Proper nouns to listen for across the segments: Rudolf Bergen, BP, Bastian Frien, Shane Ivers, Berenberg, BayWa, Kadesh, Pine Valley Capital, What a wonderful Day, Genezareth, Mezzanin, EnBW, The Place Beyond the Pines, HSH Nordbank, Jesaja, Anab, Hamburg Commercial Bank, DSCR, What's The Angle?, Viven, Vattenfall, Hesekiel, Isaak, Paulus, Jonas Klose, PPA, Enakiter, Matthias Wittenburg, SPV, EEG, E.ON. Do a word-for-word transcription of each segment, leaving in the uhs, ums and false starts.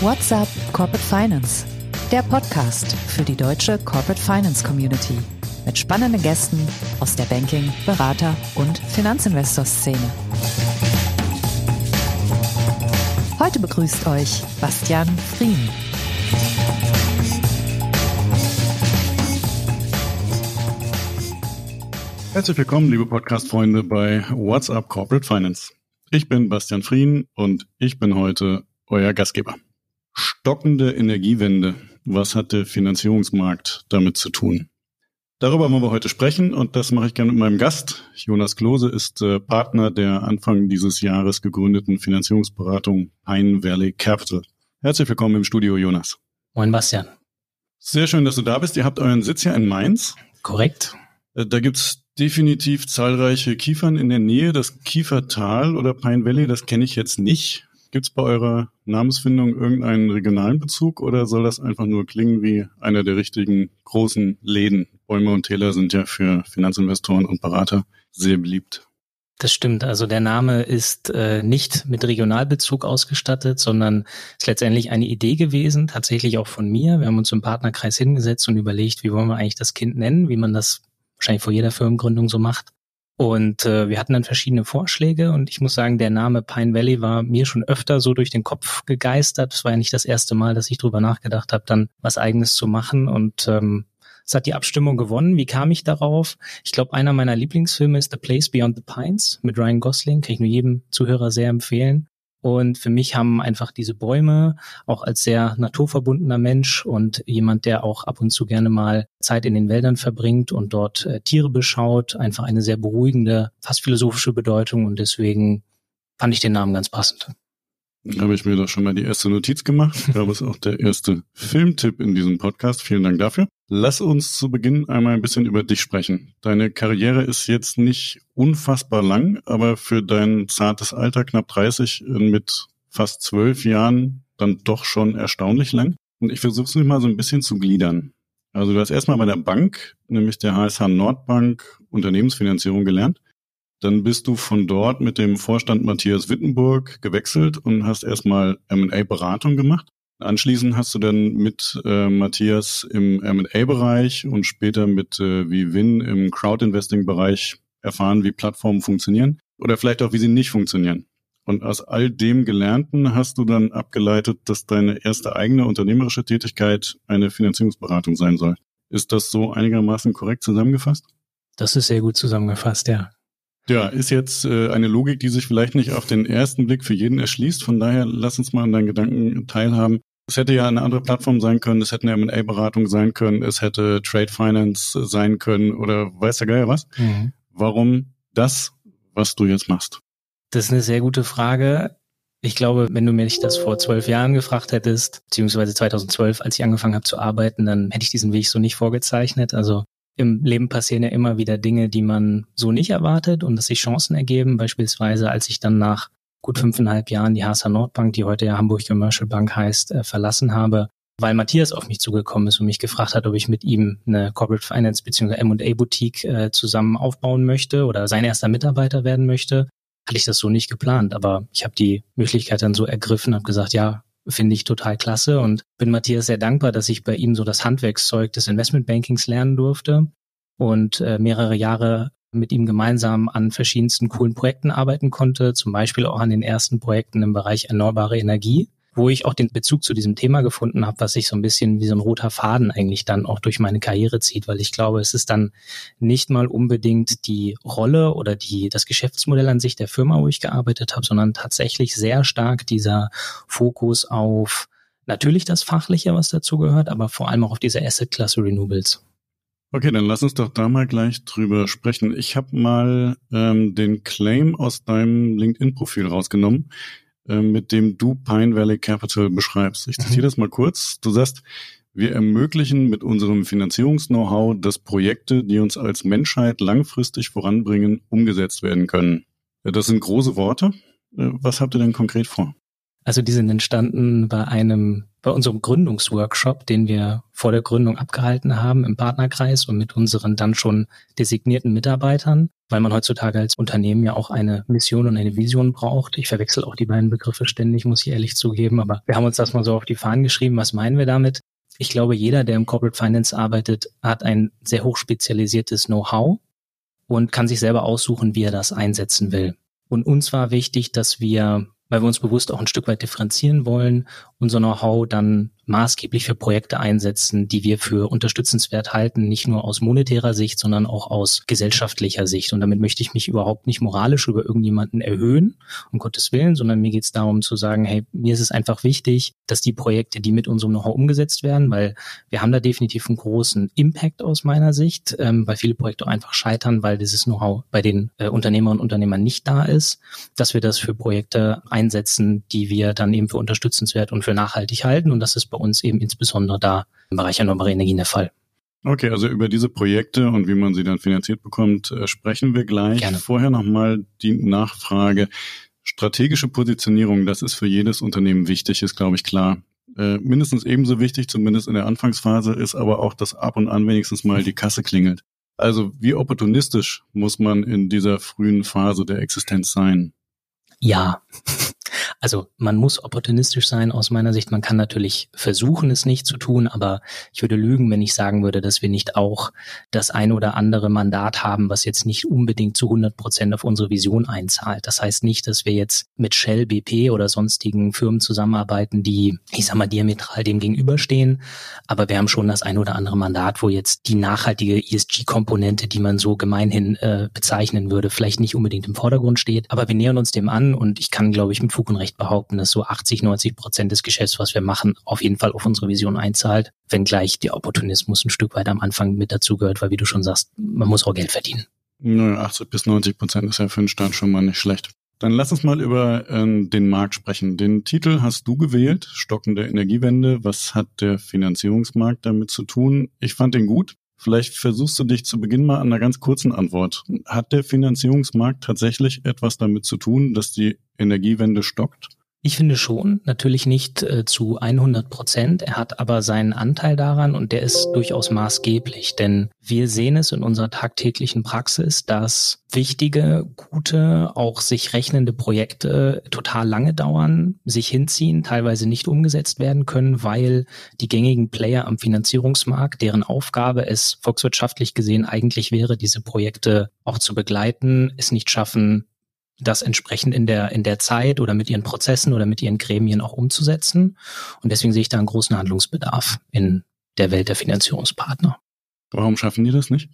What's Up Corporate Finance, der Podcast für die deutsche Corporate Finance Community mit spannenden Gästen aus der Banking-, Berater- und Finanzinvestor-Szene. Heute begrüßt euch Bastian Frien. Herzlich willkommen, liebe Podcast-Freunde, bei What's Up Corporate Finance. Ich bin Bastian Frien und ich bin heute euer Gastgeber. Stockende Energiewende. Was hat der Finanzierungsmarkt damit zu tun? Darüber wollen wir heute sprechen und das mache ich gerne mit meinem Gast. Jonas Klose ist äh, Partner der Anfang dieses Jahres gegründeten Finanzierungsberatung Pine Valley Capital. Herzlich willkommen im Studio, Jonas. Moin, Bastian. Sehr schön, dass du da bist. Ihr habt euren Sitz hier in Mainz. Korrekt. Äh, da gibt's definitiv zahlreiche Kiefern in der Nähe. Das Kiefertal oder Pine Valley, das kenne ich jetzt nicht. Gibt's bei eurer Namensfindung irgendeinen regionalen Bezug oder soll das einfach nur klingen wie einer der richtigen großen Läden? Bäume und Täler sind ja für Finanzinvestoren und Berater sehr beliebt. Das stimmt. Also der Name ist äh, nicht mit Regionalbezug ausgestattet, sondern ist letztendlich eine Idee gewesen, tatsächlich auch von mir. Wir haben uns im Partnerkreis hingesetzt und überlegt, wie wollen wir eigentlich das Kind nennen, wie man das wahrscheinlich vor jeder Firmengründung so macht. Und äh, wir hatten dann verschiedene Vorschläge und ich muss sagen, der Name Pine Valley war mir schon öfter so durch den Kopf gegeistert. Es war ja nicht das erste Mal, dass ich drüber nachgedacht habe, dann was Eigenes zu machen und ähm, es hat die Abstimmung gewonnen. Wie kam ich darauf? Ich glaube, einer meiner Lieblingsfilme ist The Place Beyond the Pines mit Ryan Gosling. Kann ich nur jedem Zuhörer sehr empfehlen. Und für mich haben einfach diese Bäume, auch als sehr naturverbundener Mensch und jemand, der auch ab und zu gerne mal Zeit in den Wäldern verbringt und dort äh, Tiere beschaut, einfach eine sehr beruhigende, fast philosophische Bedeutung. Und deswegen fand ich den Namen ganz passend. Habe ich mir doch schon mal die erste Notiz gemacht. Ich glaube, es ist auch der erste Filmtipp in diesem Podcast. Vielen Dank dafür. Lass uns zu Beginn einmal ein bisschen über dich sprechen. Deine Karriere ist jetzt nicht unfassbar lang, aber für dein zartes Alter, knapp dreißig, mit fast zwölf Jahren dann doch schon erstaunlich lang. Und ich versuche es mir mal so ein bisschen zu gliedern. Also du hast erstmal bei der Bank, nämlich der H S H Nordbank, Unternehmensfinanzierung gelernt. Dann bist du von dort mit dem Vorstand Matthias Wittenburg gewechselt und hast erstmal M und A-Beratung gemacht. Anschließend hast du dann mit äh, Matthias im M und A-Bereich und später mit äh, Viven im Crowd-Investing-Bereich erfahren, wie Plattformen funktionieren oder vielleicht auch, wie sie nicht funktionieren. Und aus all dem Gelernten hast du dann abgeleitet, dass deine erste eigene unternehmerische Tätigkeit eine Finanzierungsberatung sein soll. Ist das so einigermaßen korrekt zusammengefasst? Das ist sehr gut zusammengefasst, ja. Ja, ist jetzt äh, eine Logik, die sich vielleicht nicht auf den ersten Blick für jeden erschließt. Von daher, lass uns mal an deinen Gedanken teilhaben. Es hätte ja eine andere Plattform sein können, es hätte eine M und A-Beratung sein können, es hätte Trade Finance sein können oder weiß der Geier was. Mhm. Warum das, was du jetzt machst? Das ist eine sehr gute Frage. Ich glaube, wenn du mir nicht das vor zwölf Jahren gefragt hättest, beziehungsweise zweitausendzwölf, als ich angefangen habe zu arbeiten, dann hätte ich diesen Weg so nicht vorgezeichnet. Also im Leben passieren ja immer wieder Dinge, die man so nicht erwartet und dass sich Chancen ergeben. Beispielsweise, als ich dann nach gut fünfeinhalb Jahren die H S H Nordbank, die heute ja Hamburg Commercial Bank heißt, äh, verlassen habe, weil Matthias auf mich zugekommen ist und mich gefragt hat, ob ich mit ihm eine Corporate Finance bzw. M und A-Boutique äh, zusammen aufbauen möchte oder sein erster Mitarbeiter werden möchte, hatte ich das so nicht geplant. Aber ich habe die Möglichkeit dann so ergriffen, habe gesagt, ja, finde ich total klasse und bin Matthias sehr dankbar, dass ich bei ihm so das Handwerkszeug des Investmentbankings lernen durfte und äh, mehrere Jahre mit ihm gemeinsam an verschiedensten coolen Projekten arbeiten konnte, zum Beispiel auch an den ersten Projekten im Bereich erneuerbare Energie, wo ich auch den Bezug zu diesem Thema gefunden habe, was sich so ein bisschen wie so ein roter Faden eigentlich dann auch durch meine Karriere zieht, weil ich glaube, es ist dann nicht mal unbedingt die Rolle oder die das Geschäftsmodell an sich der Firma, wo ich gearbeitet habe, sondern tatsächlich sehr stark dieser Fokus auf natürlich das Fachliche, was dazu gehört, aber vor allem auch auf diese Asset-Klasse Renewables. Okay, dann lass uns doch da mal gleich drüber sprechen. Ich habe mal ähm, den Claim aus deinem LinkedIn-Profil rausgenommen, mit dem du Pine Valley Capital beschreibst. Ich zitiere das mal kurz. Du sagst, wir ermöglichen mit unserem Finanzierungs-Know-how, dass Projekte, die uns als Menschheit langfristig voranbringen, umgesetzt werden können. Das sind große Worte. Was habt ihr denn konkret vor? Also die sind entstanden bei einem, bei unserem Gründungsworkshop, den wir vor der Gründung abgehalten haben im Partnerkreis und mit unseren dann schon designierten Mitarbeitern, weil man heutzutage als Unternehmen ja auch eine Mission und eine Vision braucht. Ich verwechsel auch die beiden Begriffe ständig, muss ich ehrlich zugeben, aber wir haben uns das mal so auf die Fahnen geschrieben. Was meinen wir damit? Ich glaube, jeder, der im Corporate Finance arbeitet, hat ein sehr hochspezialisiertes Know-how und kann sich selber aussuchen, wie er das einsetzen will. Und uns war wichtig, dass wir, weil wir uns bewusst auch ein Stück weit differenzieren wollen, unser Know-how dann maßgeblich für Projekte einsetzen, die wir für unterstützenswert halten, nicht nur aus monetärer Sicht, sondern auch aus gesellschaftlicher Sicht. Und damit möchte ich mich überhaupt nicht moralisch über irgendjemanden erhöhen, um Gottes Willen, sondern mir geht es darum zu sagen, hey, mir ist es einfach wichtig, dass die Projekte, die mit unserem Know-how umgesetzt werden, weil wir haben da definitiv einen großen Impact aus meiner Sicht, ähm, weil viele Projekte auch einfach scheitern, weil dieses Know-how bei den äh, Unternehmerinnen und Unternehmern nicht da ist, dass wir das für Projekte einsetzen, die wir dann eben für unterstützenswert und für nachhaltig halten. Und das ist bei uns eben insbesondere da im Bereich erneuerbare Energien der Fall. Okay, also über diese Projekte und wie man sie dann finanziert bekommt, äh, sprechen wir gleich. Gerne. Vorher nochmal die Nachfrage. Strategische Positionierung, das ist für jedes Unternehmen wichtig, ist, glaube ich, klar. Äh, mindestens ebenso wichtig, zumindest in der Anfangsphase, ist aber auch, dass ab und an wenigstens mal die Kasse klingelt. Also wie opportunistisch muss man in dieser frühen Phase der Existenz sein? Ja. Also man muss opportunistisch sein aus meiner Sicht. Man kann natürlich versuchen, es nicht zu tun, aber ich würde lügen, wenn ich sagen würde, dass wir nicht auch das ein oder andere Mandat haben, was jetzt nicht unbedingt zu hundert Prozent auf unsere Vision einzahlt. Das heißt nicht, dass wir jetzt mit Shell, B P oder sonstigen Firmen zusammenarbeiten, die, ich sag mal, diametral dem gegenüberstehen. Aber wir haben schon das ein oder andere Mandat, wo jetzt die nachhaltige E S G-Komponente, die man so gemeinhin äh, bezeichnen würde, vielleicht nicht unbedingt im Vordergrund steht. Aber wir nähern uns dem an und ich kann, glaube ich, mit Fug und Recht behaupten, dass so achtzig, neunzig Prozent des Geschäfts, was wir machen, auf jeden Fall auf unsere Vision einzahlt, wenngleich der Opportunismus ein Stück weit am Anfang mit dazugehört, weil, wie du schon sagst, man muss auch Geld verdienen. Naja, achtzig bis neunzig Prozent ist ja für den Start schon mal nicht schlecht. Dann lass uns mal über äh, den Markt sprechen. Den Titel hast du gewählt, Stockende Energiewende. Was hat der Finanzierungsmarkt damit zu tun? Ich fand den gut. Vielleicht versuchst du dich zu Beginn mal an einer ganz kurzen Antwort. Hat der Finanzierungsmarkt tatsächlich etwas damit zu tun, dass die Energiewende stockt? Ich finde schon, natürlich nicht äh, zu hundert Prozent. Er hat aber seinen Anteil daran und der ist durchaus maßgeblich, denn wir sehen es in unserer tagtäglichen Praxis, dass wichtige, gute, auch sich rechnende Projekte total lange dauern, sich hinziehen, teilweise nicht umgesetzt werden können, weil die gängigen Player am Finanzierungsmarkt, deren Aufgabe es volkswirtschaftlich gesehen eigentlich wäre, diese Projekte auch zu begleiten, es nicht schaffen, das entsprechend in der in der Zeit oder mit ihren Prozessen oder mit ihren Gremien auch umzusetzen. Und deswegen sehe ich da einen großen Handlungsbedarf in der Welt der Finanzierungspartner. Warum schaffen die das nicht?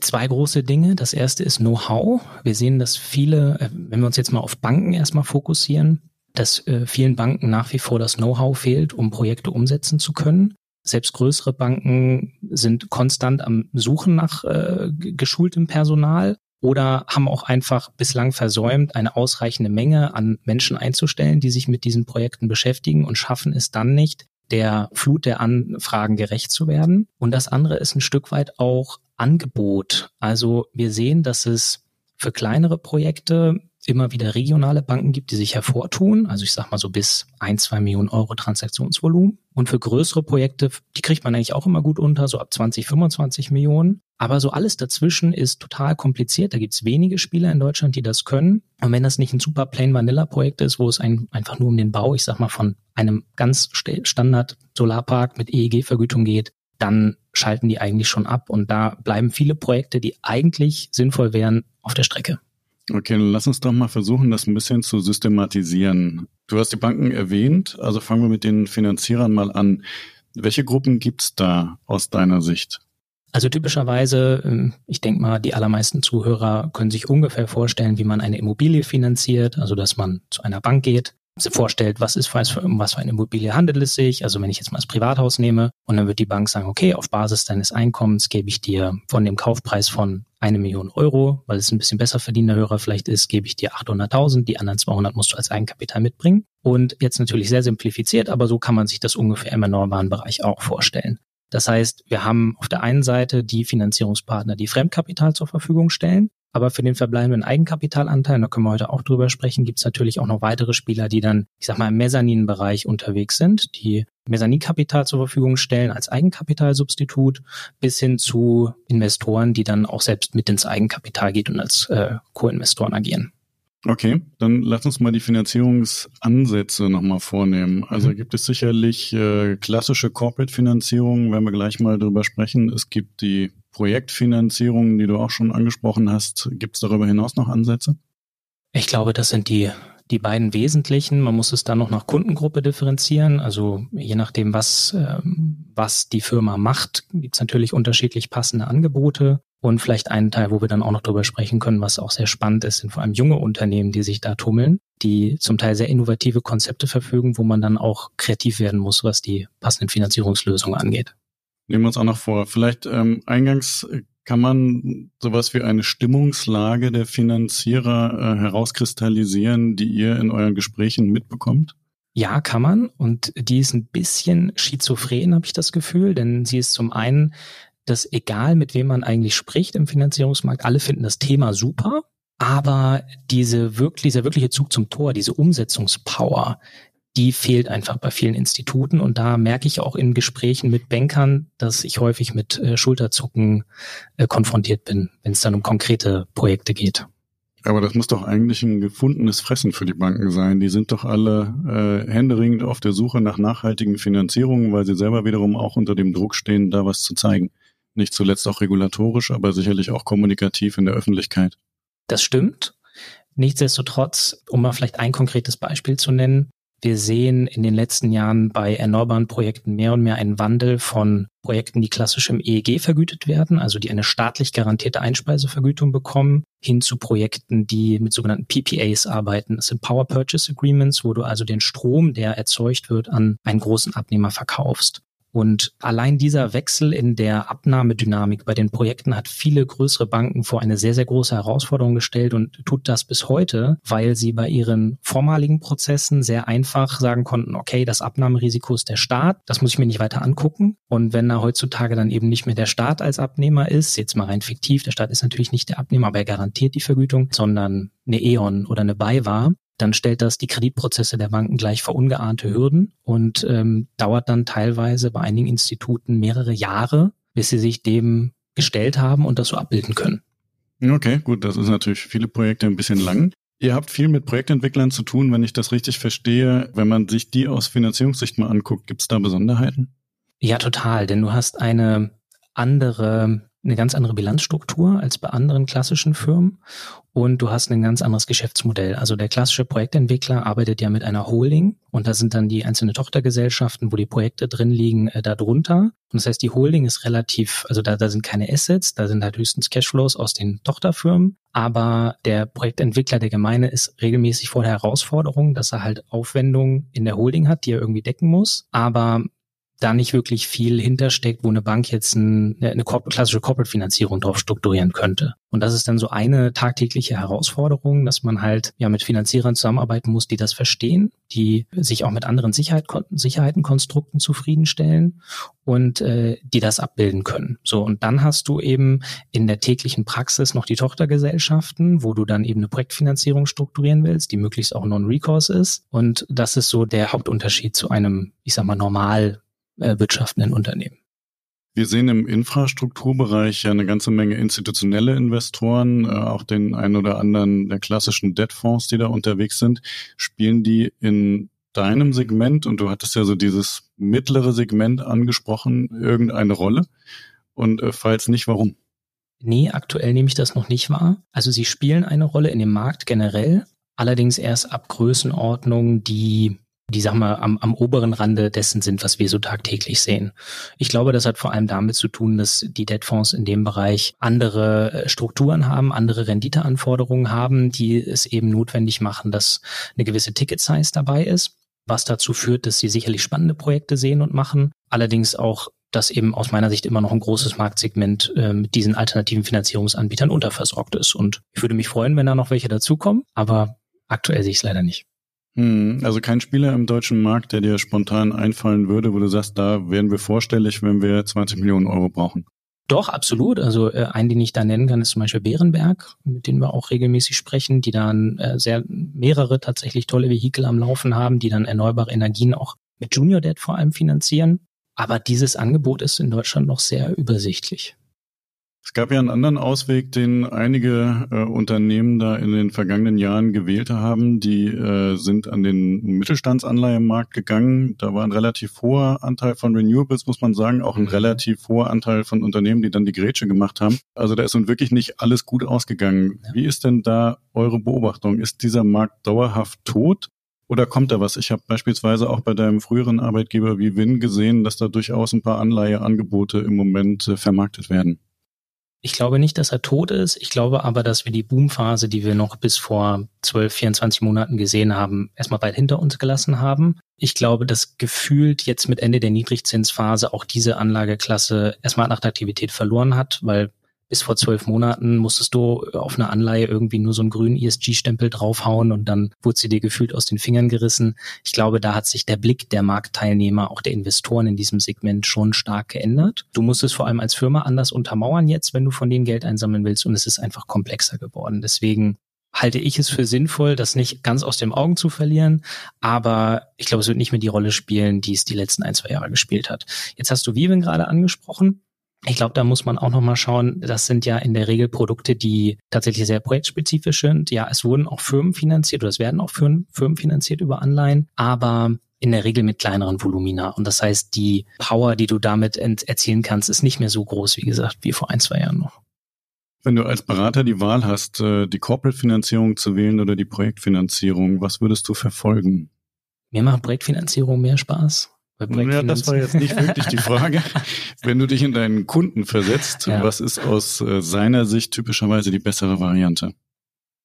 Zwei große Dinge. Das erste ist Know-how. Wir sehen, dass viele, wenn wir uns jetzt mal auf Banken erstmal fokussieren, dass äh, vielen Banken nach wie vor das Know-how fehlt, um Projekte umsetzen zu können. Selbst größere Banken sind konstant am Suchen nach äh, geschultem Personal. Oder haben auch einfach bislang versäumt, eine ausreichende Menge an Menschen einzustellen, die sich mit diesen Projekten beschäftigen und schaffen es dann nicht, der Flut der Anfragen gerecht zu werden. Und das andere ist ein Stück weit auch Angebot. Also wir sehen, dass es für kleinere Projekte immer wieder regionale Banken gibt, die sich hervortun. Also ich sag mal so bis ein, zwei Millionen Euro Transaktionsvolumen. Und für größere Projekte, die kriegt man eigentlich auch immer gut unter, so ab zwanzig, fünfundzwanzig Millionen. Aber so alles dazwischen ist total kompliziert. Da gibt es wenige Spieler in Deutschland, die das können. Und wenn das nicht ein super plain vanilla Projekt ist, wo es ein, einfach nur um den Bau, ich sag mal von einem ganz Standard Solarpark mit E E G-Vergütung geht, dann schalten die eigentlich schon ab. Und da bleiben viele Projekte, die eigentlich sinnvoll wären, auf der Strecke. Okay, dann lass uns doch mal versuchen, das ein bisschen zu systematisieren. Du hast die Banken erwähnt, also fangen wir mit den Finanzierern mal an. Welche Gruppen gibt's da aus deiner Sicht? Also typischerweise, ich denke mal, die allermeisten Zuhörer können sich ungefähr vorstellen, wie man eine Immobilie finanziert, also dass man zu einer Bank geht, sich vorstellt, was ist, was für, um was für eine Immobilie handelt es sich, also wenn ich jetzt mal das Privathaus nehme und dann wird die Bank sagen, okay, auf Basis deines Einkommens gebe ich dir von dem Kaufpreis von eine Million Euro, weil es ein bisschen besser verdienender Hörer vielleicht ist, gebe ich dir achthunderttausend, die anderen zweihundert musst du als Eigenkapital mitbringen. Und jetzt natürlich sehr simplifiziert, aber so kann man sich das ungefähr im erneuerbaren Bereich auch vorstellen. Das heißt, wir haben auf der einen Seite die Finanzierungspartner, die Fremdkapital zur Verfügung stellen, Aber für den verbleibenden Eigenkapitalanteil, da können wir heute auch drüber sprechen, gibt es natürlich auch noch weitere Spieler, die dann, ich sag mal, im Mezzaninbereich unterwegs sind, die Mezzaninkapital zur Verfügung stellen als Eigenkapitalsubstitut, bis hin zu Investoren, die dann auch selbst mit ins Eigenkapital geht und als äh, Co-Investoren agieren. Okay, dann lass uns mal die Finanzierungsansätze nochmal vornehmen. Also gibt es sicherlich äh, klassische Corporate-Finanzierung, werden wir gleich mal drüber sprechen. Es gibt die Projektfinanzierung, die du auch schon angesprochen hast. Gibt es darüber hinaus noch Ansätze? Ich glaube, das sind die Die beiden wesentlichen. Man muss es dann noch nach Kundengruppe differenzieren. Also je nachdem, was, äh, was die Firma macht, gibt es natürlich unterschiedlich passende Angebote. Und vielleicht einen Teil, wo wir dann auch noch drüber sprechen können, was auch sehr spannend ist, sind vor allem junge Unternehmen, die sich da tummeln, die zum Teil sehr innovative Konzepte verfügen, wo man dann auch kreativ werden muss, was die passenden Finanzierungslösungen angeht. Nehmen wir uns auch noch vor. Vielleicht ähm, eingangs kann man sowas wie eine Stimmungslage der Finanzierer äh, herauskristallisieren, die ihr in euren Gesprächen mitbekommt? Ja, kann man. Und die ist ein bisschen schizophren, habe ich das Gefühl. Denn sie ist zum einen, dass egal mit wem man eigentlich spricht im Finanzierungsmarkt, alle finden das Thema super. Aber diese wirklich, dieser wirkliche Zug zum Tor, diese Umsetzungspower, die fehlt einfach bei vielen Instituten. Und da merke ich auch in Gesprächen mit Bankern, dass ich häufig mit äh, Schulterzucken äh, konfrontiert bin, wenn es dann um konkrete Projekte geht. Aber das muss doch eigentlich ein gefundenes Fressen für die Banken sein. Die sind doch alle äh, händeringend auf der Suche nach nachhaltigen Finanzierungen, weil sie selber wiederum auch unter dem Druck stehen, da was zu zeigen. Nicht zuletzt auch regulatorisch, aber sicherlich auch kommunikativ in der Öffentlichkeit. Das stimmt. Nichtsdestotrotz, um mal vielleicht ein konkretes Beispiel zu nennen, wir sehen in den letzten Jahren bei erneuerbaren Projekten mehr und mehr einen Wandel von Projekten, die klassisch im E E G vergütet werden, also die eine staatlich garantierte Einspeisevergütung bekommen, hin zu Projekten, die mit sogenannten P P As arbeiten. Das sind Power Purchase Agreements, wo du also den Strom, der erzeugt wird, an einen großen Abnehmer verkaufst. Und allein dieser Wechsel in der Abnahmedynamik bei den Projekten hat viele größere Banken vor eine sehr, sehr große Herausforderung gestellt und tut das bis heute, weil sie bei ihren vormaligen Prozessen sehr einfach sagen konnten, okay, das Abnahmerisiko ist der Staat, das muss ich mir nicht weiter angucken. Und wenn da heutzutage dann eben nicht mehr der Staat als Abnehmer ist, jetzt mal rein fiktiv, der Staat ist natürlich nicht der Abnehmer, aber er garantiert die Vergütung, sondern eine E.ON oder eine BayWa, dann stellt das die Kreditprozesse der Banken gleich vor ungeahnte Hürden und ähm, dauert dann teilweise bei einigen Instituten mehrere Jahre, bis sie sich dem gestellt haben und das so abbilden können. Okay, gut, das ist natürlich für viele Projekte ein bisschen lang. Ihr habt viel mit Projektentwicklern zu tun, wenn ich das richtig verstehe. Wenn man sich die aus Finanzierungssicht mal anguckt, gibt es da Besonderheiten? Ja, total, denn du hast eine andere... eine ganz andere Bilanzstruktur als bei anderen klassischen Firmen und du hast ein ganz anderes Geschäftsmodell. Also der klassische Projektentwickler arbeitet ja mit einer Holding und da sind dann die einzelnen Tochtergesellschaften, wo die Projekte drin liegen, äh, da drunter. Und das heißt, die Holding ist relativ, also da, da sind keine Assets, da sind halt höchstens Cashflows aus den Tochterfirmen, aber der Projektentwickler, der Gemeine, ist regelmäßig vor der Herausforderung, dass er halt Aufwendungen in der Holding hat, die er irgendwie decken muss, aber da nicht wirklich viel hintersteckt, wo eine Bank jetzt ein, eine klassische Corporate-Finanzierung drauf strukturieren könnte. Und das ist dann so eine tagtägliche Herausforderung, dass man halt ja mit Finanzierern zusammenarbeiten muss, die das verstehen, die sich auch mit anderen Sicherheit, Sicherheitenkonstrukten zufriedenstellen und äh, die das abbilden können. So, und dann hast du eben in der täglichen Praxis noch die Tochtergesellschaften, wo du dann eben eine Projektfinanzierung strukturieren willst, die möglichst auch non-recourse ist. Und das ist so der Hauptunterschied zu einem, ich sag mal, normal wirtschaftenden Unternehmen. Wir sehen im Infrastrukturbereich ja eine ganze Menge institutionelle Investoren, auch den einen oder anderen der klassischen Debtfonds, die da unterwegs sind. Spielen die in deinem Segment, und du hattest ja so dieses mittlere Segment angesprochen, irgendeine Rolle? Und falls nicht, warum? Nee, aktuell nehme ich das noch nicht wahr. Also sie spielen eine Rolle in dem Markt generell, allerdings erst ab Größenordnungen, die die, sag mal, am, am oberen Rande dessen sind, was wir so tagtäglich sehen. Ich glaube, das hat vor allem damit zu tun, dass die Debtfonds in dem Bereich andere Strukturen haben, andere Renditeanforderungen haben, die es eben notwendig machen, dass eine gewisse Ticket-Size dabei ist, was dazu führt, dass sie sicherlich spannende Projekte sehen und machen. Allerdings auch, dass eben aus meiner Sicht immer noch ein großes Marktsegment äh, mit diesen alternativen Finanzierungsanbietern unterversorgt ist. Und ich würde mich freuen, wenn da noch welche dazukommen, aber aktuell sehe ich es leider nicht. Also kein Spieler im deutschen Markt, der dir spontan einfallen würde, wo du sagst, da wären wir vorstellig, wenn wir zwanzig Millionen Euro brauchen. Doch, absolut. Also äh, einen, den ich da nennen kann, ist zum Beispiel Berenberg, mit denen wir auch regelmäßig sprechen, die dann äh, sehr mehrere tatsächlich tolle Vehikel am Laufen haben, die dann erneuerbare Energien auch mit Junior Debt vor allem finanzieren. Aber dieses Angebot ist in Deutschland noch sehr übersichtlich. Es gab ja einen anderen Ausweg, den einige äh, Unternehmen da in den vergangenen Jahren gewählt haben. Die äh, sind an den Mittelstandsanleihenmarkt gegangen. Da war ein relativ hoher Anteil von Renewables, muss man sagen, auch ein relativ hoher Anteil von Unternehmen, die dann die Grätsche gemacht haben. Also da ist nun wirklich nicht alles gut ausgegangen. Ja. Wie ist denn da eure Beobachtung? Ist dieser Markt dauerhaft tot? Oder kommt da was? Ich habe beispielsweise auch bei deinem früheren Arbeitgeber Viven gesehen, dass da durchaus ein paar Anleiheangebote im Moment äh, vermarktet werden. Ich glaube nicht, dass er tot ist. Ich glaube aber, dass wir die Boomphase, die wir noch bis vor zwölf, vierundzwanzig Monaten gesehen haben, erstmal bald hinter uns gelassen haben. Ich glaube, dass gefühlt jetzt mit Ende der Niedrigzinsphase auch diese Anlageklasse erstmal an Attraktivität verloren hat, weil bis vor zwölf Monaten musstest du auf eine Anleihe irgendwie nur so einen grünen E S G-Stempel draufhauen und dann wurde sie dir gefühlt aus den Fingern gerissen. Ich glaube, da hat sich der Blick der Marktteilnehmer, auch der Investoren in diesem Segment schon stark geändert. Du musst es vor allem als Firma anders untermauern jetzt, wenn du von denen Geld einsammeln willst, und es ist einfach komplexer geworden. Deswegen halte ich es für sinnvoll, das nicht ganz aus den Augen zu verlieren, aber ich glaube, es wird nicht mehr die Rolle spielen, die es die letzten ein, zwei Jahre gespielt hat. Jetzt hast du Viven gerade angesprochen. Ich glaube, da muss man auch nochmal schauen, das sind ja in der Regel Produkte, die tatsächlich sehr projektspezifisch sind. Ja, es wurden auch Firmen finanziert oder es werden auch Firmen, Firmen finanziert über Anleihen, aber in der Regel mit kleineren Volumina. Und das heißt, die Power, die du damit ent- erzielen kannst, ist nicht mehr so groß, wie gesagt, wie vor ein, zwei Jahren noch. Wenn du als Berater die Wahl hast, die Corporate-Finanzierung zu wählen oder die Projektfinanzierung, was würdest du verfolgen? Mir macht Projektfinanzierung mehr Spaß. Ja, das war jetzt nicht wirklich die Frage. Wenn du dich in deinen Kunden versetzt, ja. Was ist aus äh, seiner Sicht typischerweise die bessere Variante?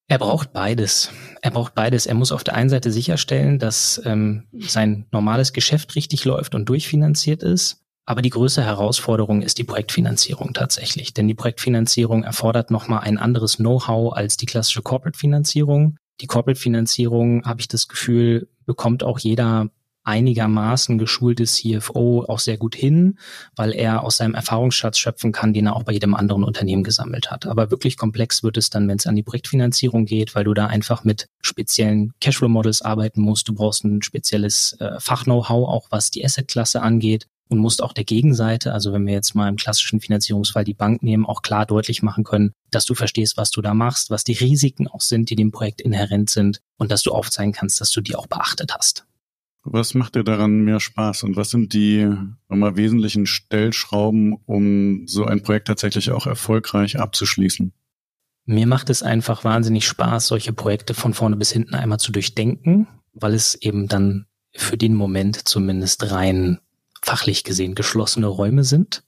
Er braucht beides. Er braucht beides. Er muss auf der einen Seite sicherstellen, dass ähm, sein normales Geschäft richtig läuft und durchfinanziert ist. Aber die größte Herausforderung ist die Projektfinanzierung tatsächlich. Denn die Projektfinanzierung erfordert nochmal ein anderes Know-how als die klassische Corporate-Finanzierung. Die Corporate-Finanzierung, habe ich das Gefühl, bekommt auch jeder einigermaßen geschultes C F O auch sehr gut hin, weil er aus seinem Erfahrungsschatz schöpfen kann, den er auch bei jedem anderen Unternehmen gesammelt hat. Aber wirklich komplex wird es dann, wenn es an die Projektfinanzierung geht, weil du da einfach mit speziellen Cashflow-Models arbeiten musst. Du brauchst ein spezielles äh, Fach-Know-how, auch was die Asset-Klasse angeht, und musst auch der Gegenseite, also wenn wir jetzt mal im klassischen Finanzierungsfall die Bank nehmen, auch klar deutlich machen können, dass du verstehst, was du da machst, was die Risiken auch sind, die dem Projekt inhärent sind, und dass du aufzeigen kannst, dass du die auch beachtet hast. Was macht dir daran mehr Spaß und was sind die mal wesentlichen Stellschrauben, um so ein Projekt tatsächlich auch erfolgreich abzuschließen? Mir macht es einfach wahnsinnig Spaß, solche Projekte von vorne bis hinten einmal zu durchdenken, weil es eben dann für den Moment zumindest rein fachlich gesehen geschlossene Räume sind,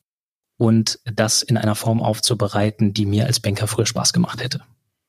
und das in einer Form aufzubereiten, die mir als Banker früher Spaß gemacht hätte.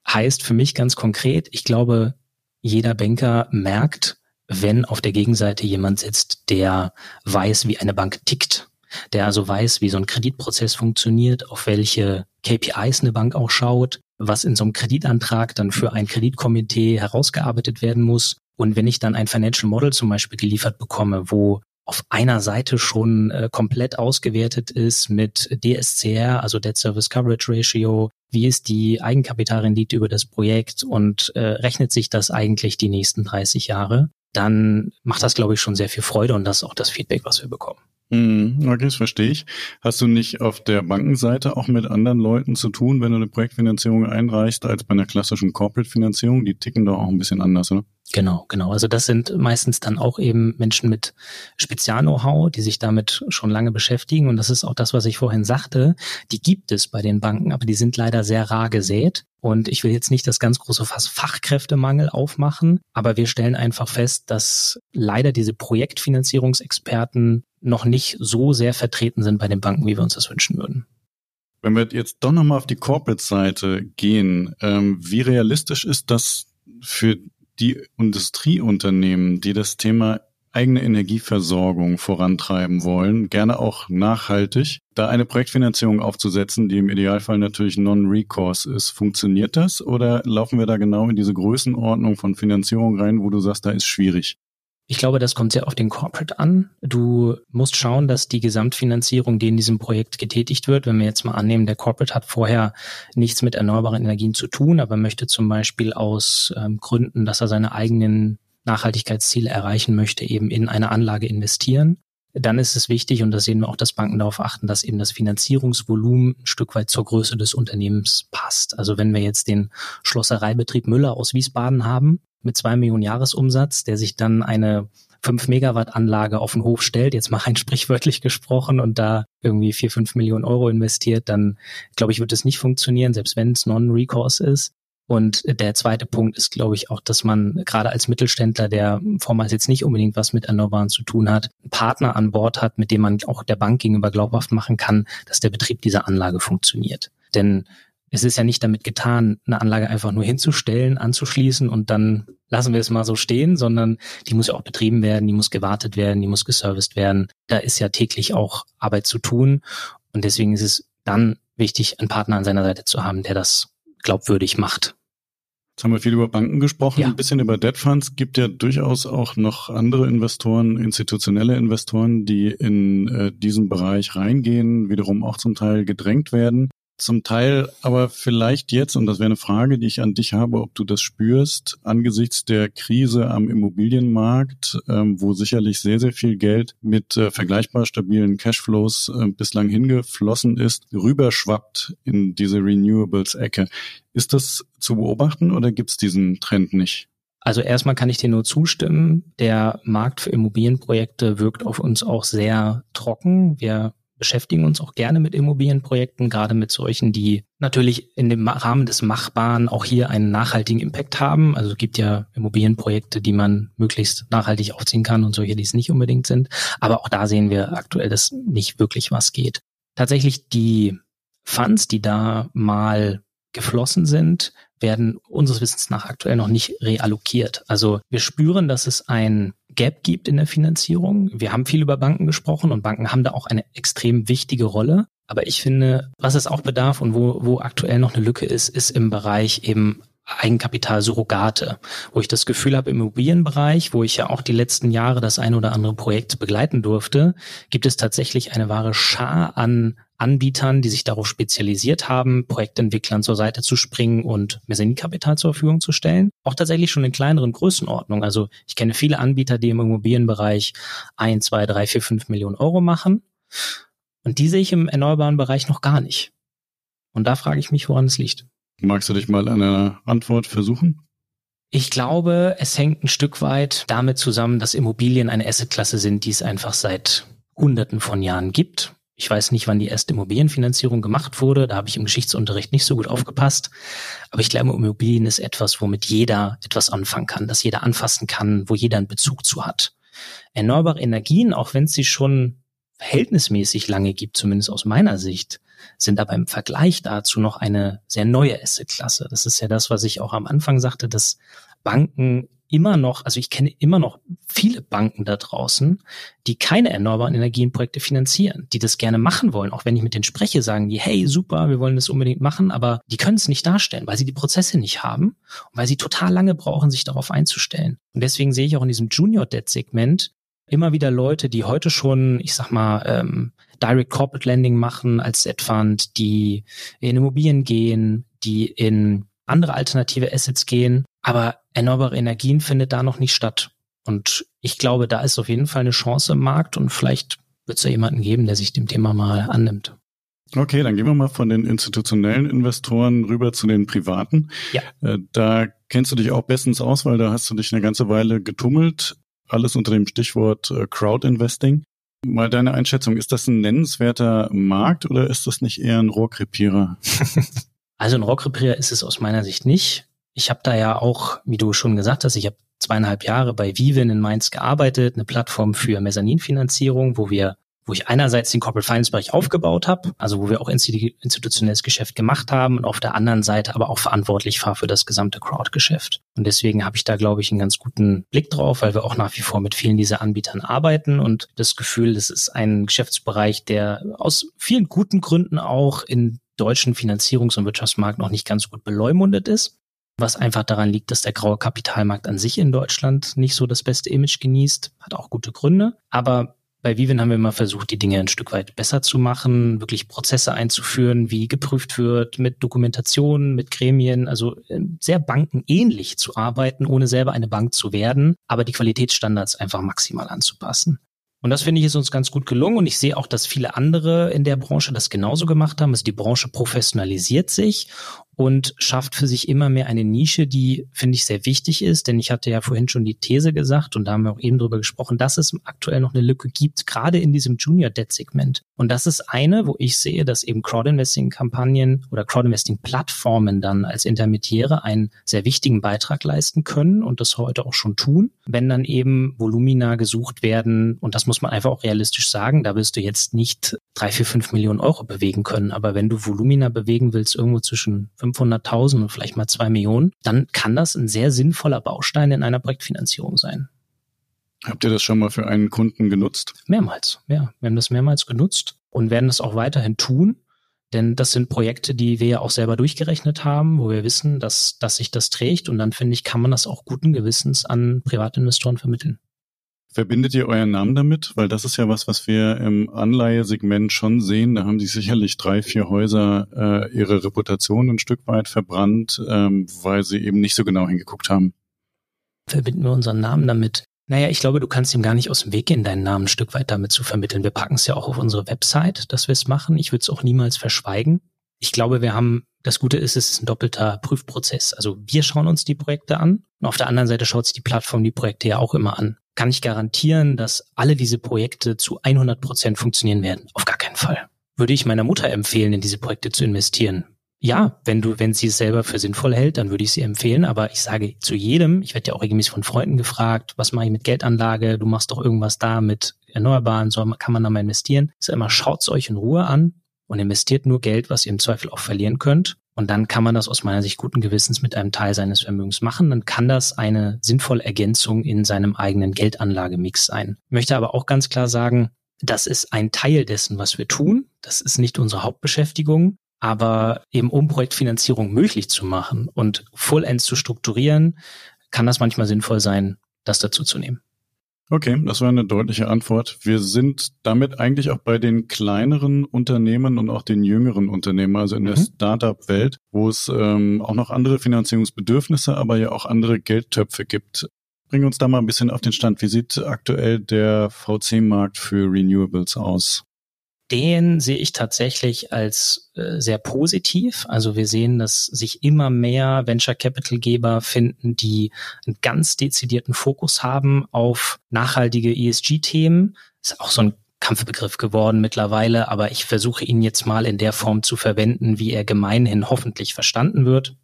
Heißt für mich ganz konkret, ich glaube, jeder Banker merkt, wenn auf der Gegenseite jemand sitzt, der weiß, wie eine Bank tickt, der also weiß, wie so ein Kreditprozess funktioniert, auf welche K P Is eine Bank auch schaut, was in so einem Kreditantrag dann für ein Kreditkomitee herausgearbeitet werden muss. Und wenn ich dann ein Financial Model zum Beispiel geliefert bekomme, wo auf einer Seite schon äh, komplett ausgewertet ist mit D S C R, also Debt Service Coverage Ratio, wie ist die Eigenkapitalrendite über das Projekt und äh, rechnet sich das eigentlich die nächsten dreißig Jahre? Dann macht das, glaube ich, schon sehr viel Freude, und das ist auch das Feedback, was wir bekommen. Okay, das verstehe ich. Hast du nicht auf der Bankenseite auch mit anderen Leuten zu tun, wenn du eine Projektfinanzierung einreichst, als bei einer klassischen Corporate-Finanzierung? Die ticken doch auch ein bisschen anders, oder? Genau, genau. Also das sind meistens dann auch eben Menschen mit Spezial-Know-how, die sich damit schon lange beschäftigen. Und das ist auch das, was ich vorhin sagte. Die gibt es bei den Banken, aber die sind leider sehr rar gesät. Und ich will jetzt nicht das ganz große Fass Fachkräftemangel aufmachen, aber wir stellen einfach fest, dass leider diese Projektfinanzierungsexperten noch nicht so sehr vertreten sind bei den Banken, wie wir uns das wünschen würden. Wenn wir jetzt doch nochmal auf die Corporate-Seite gehen, ähm, wie realistisch ist das für die Industrieunternehmen, die das Thema eigene Energieversorgung vorantreiben wollen, gerne auch nachhaltig, da eine Projektfinanzierung aufzusetzen, die im Idealfall natürlich non-recourse ist? Funktioniert das, oder laufen wir da genau in diese Größenordnung von Finanzierung rein, wo du sagst, da ist schwierig? Ich glaube, das kommt sehr auf den Corporate an. Du musst schauen, dass die Gesamtfinanzierung, die in diesem Projekt getätigt wird, wenn wir jetzt mal annehmen, der Corporate hat vorher nichts mit erneuerbaren Energien zu tun, aber möchte zum Beispiel aus ähm, Gründen, dass er seine eigenen Nachhaltigkeitsziele erreichen möchte, eben in eine Anlage investieren. Dann ist es wichtig, und das sehen wir auch, dass Banken darauf achten, dass eben das Finanzierungsvolumen ein Stück weit zur Größe des Unternehmens passt. Also wenn wir jetzt den Schlossereibetrieb Müller aus Wiesbaden haben, mit zwei Millionen Jahresumsatz, der sich dann eine fünf Megawatt Anlage auf den Hof stellt, jetzt mal rein sprichwörtlich gesprochen, und da irgendwie vier, fünf Millionen Euro investiert, dann, glaube ich, wird es nicht funktionieren, selbst wenn es Non-Recourse ist. Und der zweite Punkt ist, glaube ich, auch, dass man gerade als Mittelständler, der vormals jetzt nicht unbedingt was mit Erneuerbaren zu tun hat, einen Partner an Bord hat, mit dem man auch der Bank gegenüber glaubhaft machen kann, dass der Betrieb dieser Anlage funktioniert. Denn es ist ja nicht damit getan, eine Anlage einfach nur hinzustellen, anzuschließen und dann lassen wir es mal so stehen, sondern die muss ja auch betrieben werden, die muss gewartet werden, die muss geserviced werden. Da ist ja täglich auch Arbeit zu tun, und deswegen ist es dann wichtig, einen Partner an seiner Seite zu haben, der das glaubwürdig macht. Jetzt haben wir viel über Banken gesprochen, ja. Ein bisschen über Debt Funds. Gibt ja durchaus auch noch andere Investoren, institutionelle Investoren, die in äh, diesen Bereich reingehen, wiederum auch zum Teil gedrängt werden. Zum Teil aber vielleicht jetzt, und das wäre eine Frage, die ich an dich habe, ob du das spürst, angesichts der Krise am Immobilienmarkt, ähm, wo sicherlich sehr, sehr viel Geld mit äh, vergleichbar stabilen Cashflows äh, bislang hingeflossen ist, rüberschwappt in diese Renewables-Ecke. Ist das zu beobachten oder gibt es diesen Trend nicht? Also erstmal kann ich dir nur zustimmen. Der Markt für Immobilienprojekte wirkt auf uns auch sehr trocken. Wir beschäftigen uns auch gerne mit Immobilienprojekten, gerade mit solchen, die natürlich in dem Rahmen des Machbaren auch hier einen nachhaltigen Impact haben. Also es gibt ja Immobilienprojekte, die man möglichst nachhaltig aufziehen kann, und solche, die es nicht unbedingt sind. Aber auch da sehen wir aktuell, dass nicht wirklich was geht. Tatsächlich die Funds, die da mal geflossen sind, werden unseres Wissens nach aktuell noch nicht reallokiert. Also wir spüren, dass es ein Gap gibt in der Finanzierung. Wir haben viel über Banken gesprochen, und Banken haben da auch eine extrem wichtige Rolle. Aber ich finde, was es auch bedarf und wo, wo aktuell noch eine Lücke ist, ist im Bereich eben Eigenkapitalsurrogate, wo ich das Gefühl habe, im Immobilienbereich, wo ich ja auch die letzten Jahre das ein oder andere Projekt begleiten durfte, gibt es tatsächlich eine wahre Schar an Anbietern, die sich darauf spezialisiert haben, Projektentwicklern zur Seite zu springen und Mezzaninkapital zur Verfügung zu stellen. Auch tatsächlich schon in kleineren Größenordnungen. Also ich kenne viele Anbieter, die im Immobilienbereich ein, zwei, drei, vier, fünf Millionen Euro machen. Und die sehe ich im erneuerbaren Bereich noch gar nicht. Und da frage ich mich, woran es liegt. Magst du dich mal an einer Antwort versuchen? Ich glaube, es hängt ein Stück weit damit zusammen, dass Immobilien eine Assetklasse sind, die es einfach seit Hunderten von Jahren gibt. Ich weiß nicht, wann die erste Immobilienfinanzierung gemacht wurde. Da habe ich im Geschichtsunterricht nicht so gut aufgepasst. Aber ich glaube, Immobilien ist etwas, womit jeder etwas anfangen kann, das jeder anfassen kann, wo jeder einen Bezug zu hat. Erneuerbare Energien, auch wenn es sie schon verhältnismäßig lange gibt, zumindest aus meiner Sicht, sind aber im Vergleich dazu noch eine sehr neue Assetklasse. Das ist ja das, was ich auch am Anfang sagte, dass Banken immer noch, also ich kenne immer noch viele Banken da draußen, die keine erneuerbaren Energienprojekte finanzieren, die das gerne machen wollen. Auch wenn ich mit denen spreche, sagen die, hey, super, wir wollen das unbedingt machen, aber die können es nicht darstellen, weil sie die Prozesse nicht haben und weil sie total lange brauchen, sich darauf einzustellen. Und deswegen sehe ich auch in diesem Junior-Debt-Segment immer wieder Leute, die heute schon, ich sag mal, ähm, Direct Corporate Lending machen als Debt Fund, die in Immobilien gehen, die in andere alternative Assets gehen, aber erneuerbare Energien findet da noch nicht statt. Und ich glaube, da ist auf jeden Fall eine Chance im Markt, und vielleicht wird es ja jemanden geben, der sich dem Thema mal annimmt. Okay, dann gehen wir mal von den institutionellen Investoren rüber zu den privaten. Ja. Da kennst du dich auch bestens aus, weil da hast du dich eine ganze Weile getummelt. Alles unter dem Stichwort Crowdinvesting. Mal deine Einschätzung, ist das ein nennenswerter Markt oder ist das nicht eher ein Rohrkrepierer? Also ein Rohrkrepierer ist es aus meiner Sicht nicht. Ich habe da ja auch, wie du schon gesagt hast, ich habe zweieinhalb Jahre bei Viven in Mainz gearbeitet, eine Plattform für Mezzaninfinanzierung, wo wir, wo ich einerseits den Corporate Finance Bereich aufgebaut habe, also wo wir auch institutionelles Geschäft gemacht haben, und auf der anderen Seite aber auch verantwortlich war für das gesamte Crowd-Geschäft. Und deswegen habe ich da, glaube ich, einen ganz guten Blick drauf, weil wir auch nach wie vor mit vielen dieser Anbietern arbeiten und das Gefühl, das ist ein Geschäftsbereich, der aus vielen guten Gründen auch in deutschen Finanzierungs- und Wirtschaftsmarkt noch nicht ganz gut beleumundet ist. was einfach daran liegt, dass der graue Kapitalmarkt an sich in Deutschland nicht so das beste Image genießt. Hat auch gute Gründe. Aber bei Viven haben wir immer versucht, die Dinge ein Stück weit besser zu machen, wirklich Prozesse einzuführen, wie geprüft wird, mit Dokumentationen, mit Gremien, also sehr bankenähnlich zu arbeiten, ohne selber eine Bank zu werden, aber die Qualitätsstandards einfach maximal anzupassen. Und das, finde ich, ist uns ganz gut gelungen und ich sehe auch, dass viele andere in der Branche das genauso gemacht haben. Also die Branche professionalisiert sich und schafft für sich immer mehr eine Nische, die, finde ich, sehr wichtig ist. Denn ich hatte ja vorhin schon die These gesagt und da haben wir auch eben drüber gesprochen, dass es aktuell noch eine Lücke gibt, gerade in diesem Junior-Debt-Segment. Und das ist eine, wo ich sehe, dass eben Crowdinvesting-Kampagnen oder Crowdinvesting-Plattformen dann als Intermediäre einen sehr wichtigen Beitrag leisten können und das heute auch schon tun, wenn dann eben Volumina gesucht werden. Und das muss man einfach auch realistisch sagen, da wirst du jetzt nicht drei, vier, fünf Millionen Euro bewegen können. Aber wenn du Volumina bewegen willst, irgendwo zwischen fünfhunderttausend und vielleicht mal zwei Millionen, dann kann das ein sehr sinnvoller Baustein in einer Projektfinanzierung sein. Habt ihr das schon mal für einen Kunden genutzt? Mehrmals, ja. Wir haben das mehrmals genutzt und werden das auch weiterhin tun. Denn das sind Projekte, die wir ja auch selber durchgerechnet haben, wo wir wissen, dass, dass sich das trägt. Und dann, finde ich, kann man das auch guten Gewissens an Privatinvestoren vermitteln. Verbindet ihr euren Namen damit? Weil das ist ja was, was wir im Anleihesegment schon sehen. Da haben sich sicherlich drei, vier Häuser äh, ihre Reputation ein Stück weit verbrannt, ähm, weil sie eben nicht so genau hingeguckt haben. Verbinden wir unseren Namen damit? Naja, ich glaube, du kannst ihm gar nicht aus dem Weg gehen, deinen Namen ein Stück weit damit zu vermitteln. Wir packen es ja auch auf unsere Website, dass wir es machen. Ich würde es auch niemals verschweigen. Ich glaube, wir haben, das Gute ist, es ist ein doppelter Prüfprozess. Also wir schauen uns die Projekte an und auf der anderen Seite schaut sich die Plattform die Projekte ja auch immer an. Kann ich garantieren, dass alle diese Projekte zu hundert Prozent funktionieren werden? Auf gar keinen Fall. Würde ich meiner Mutter empfehlen, in diese Projekte zu investieren? Ja, wenn du, wenn sie es selber für sinnvoll hält, dann würde ich sie empfehlen. Aber ich sage zu jedem, ich werde ja auch regelmäßig von Freunden gefragt, was mache ich mit Geldanlage? Du machst doch irgendwas da mit Erneuerbaren, so kann man da mal investieren. Ich sage immer, schaut es euch in Ruhe an und investiert nur Geld, was ihr im Zweifel auch verlieren könnt. Und dann kann man das aus meiner Sicht guten Gewissens mit einem Teil seines Vermögens machen. Dann kann das eine sinnvolle Ergänzung in seinem eigenen Geldanlagemix sein. Ich möchte aber auch ganz klar sagen, das ist ein Teil dessen, was wir tun. Das ist nicht unsere Hauptbeschäftigung. Aber eben um Projektfinanzierung möglich zu machen und vollends zu strukturieren, kann das manchmal sinnvoll sein, das dazu zu nehmen. Okay, das war eine deutliche Antwort. Wir sind damit eigentlich auch bei den kleineren Unternehmen und auch den jüngeren Unternehmen, also in mhm. der Startup-Welt, wo es ähm, auch noch andere Finanzierungsbedürfnisse, aber ja auch andere Geldtöpfe gibt. Bring uns da mal ein bisschen auf den Stand. Wie sieht aktuell der V C-Markt für Renewables aus? Den sehe ich tatsächlich als äh, sehr positiv. Also wir sehen, dass sich immer mehr Venture-Capital-Geber finden, die einen ganz dezidierten Fokus haben auf nachhaltige E S G-Themen. Ist auch so ein Kampfbegriff geworden mittlerweile, aber ich versuche ihn jetzt mal in der Form zu verwenden, wie er gemeinhin hoffentlich verstanden wird.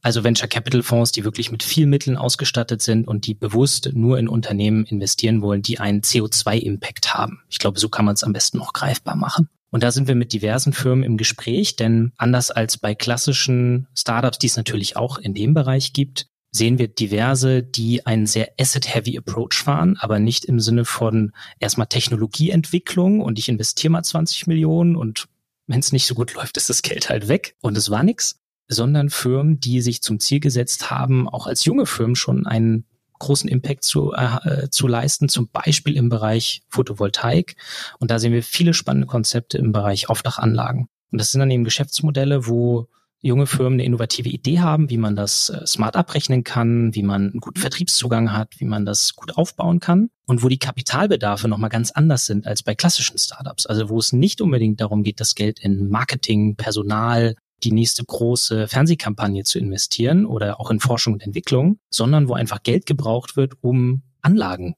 Also Venture-Capital-Fonds, die wirklich mit viel Mitteln ausgestattet sind und die bewusst nur in Unternehmen investieren wollen, die einen C O zwei Impact haben. Ich glaube, so kann man es am besten noch greifbar machen. Und da sind wir mit diversen Firmen im Gespräch, denn anders als bei klassischen Startups, die es natürlich auch in dem Bereich gibt, sehen wir diverse, die einen sehr asset-heavy Approach fahren, aber nicht im Sinne von erstmal Technologieentwicklung und ich investiere mal zwanzig Millionen und wenn es nicht so gut läuft, ist das Geld halt weg und es war nichts. Sondern Firmen, die sich zum Ziel gesetzt haben, auch als junge Firmen schon einen großen Impact zu, äh, zu leisten, zum Beispiel im Bereich Photovoltaik. Und da sehen wir viele spannende Konzepte im Bereich Aufdachanlagen. Und das sind dann eben Geschäftsmodelle, wo junge Firmen eine innovative Idee haben, wie man das smart abrechnen kann, wie man einen guten Vertriebszugang hat, wie man das gut aufbauen kann und wo die Kapitalbedarfe nochmal ganz anders sind als bei klassischen Startups. Also wo es nicht unbedingt darum geht, das Geld in Marketing, Personal, die nächste große Fernsehkampagne zu investieren oder auch in Forschung und Entwicklung, sondern wo einfach Geld gebraucht wird, um Anlagen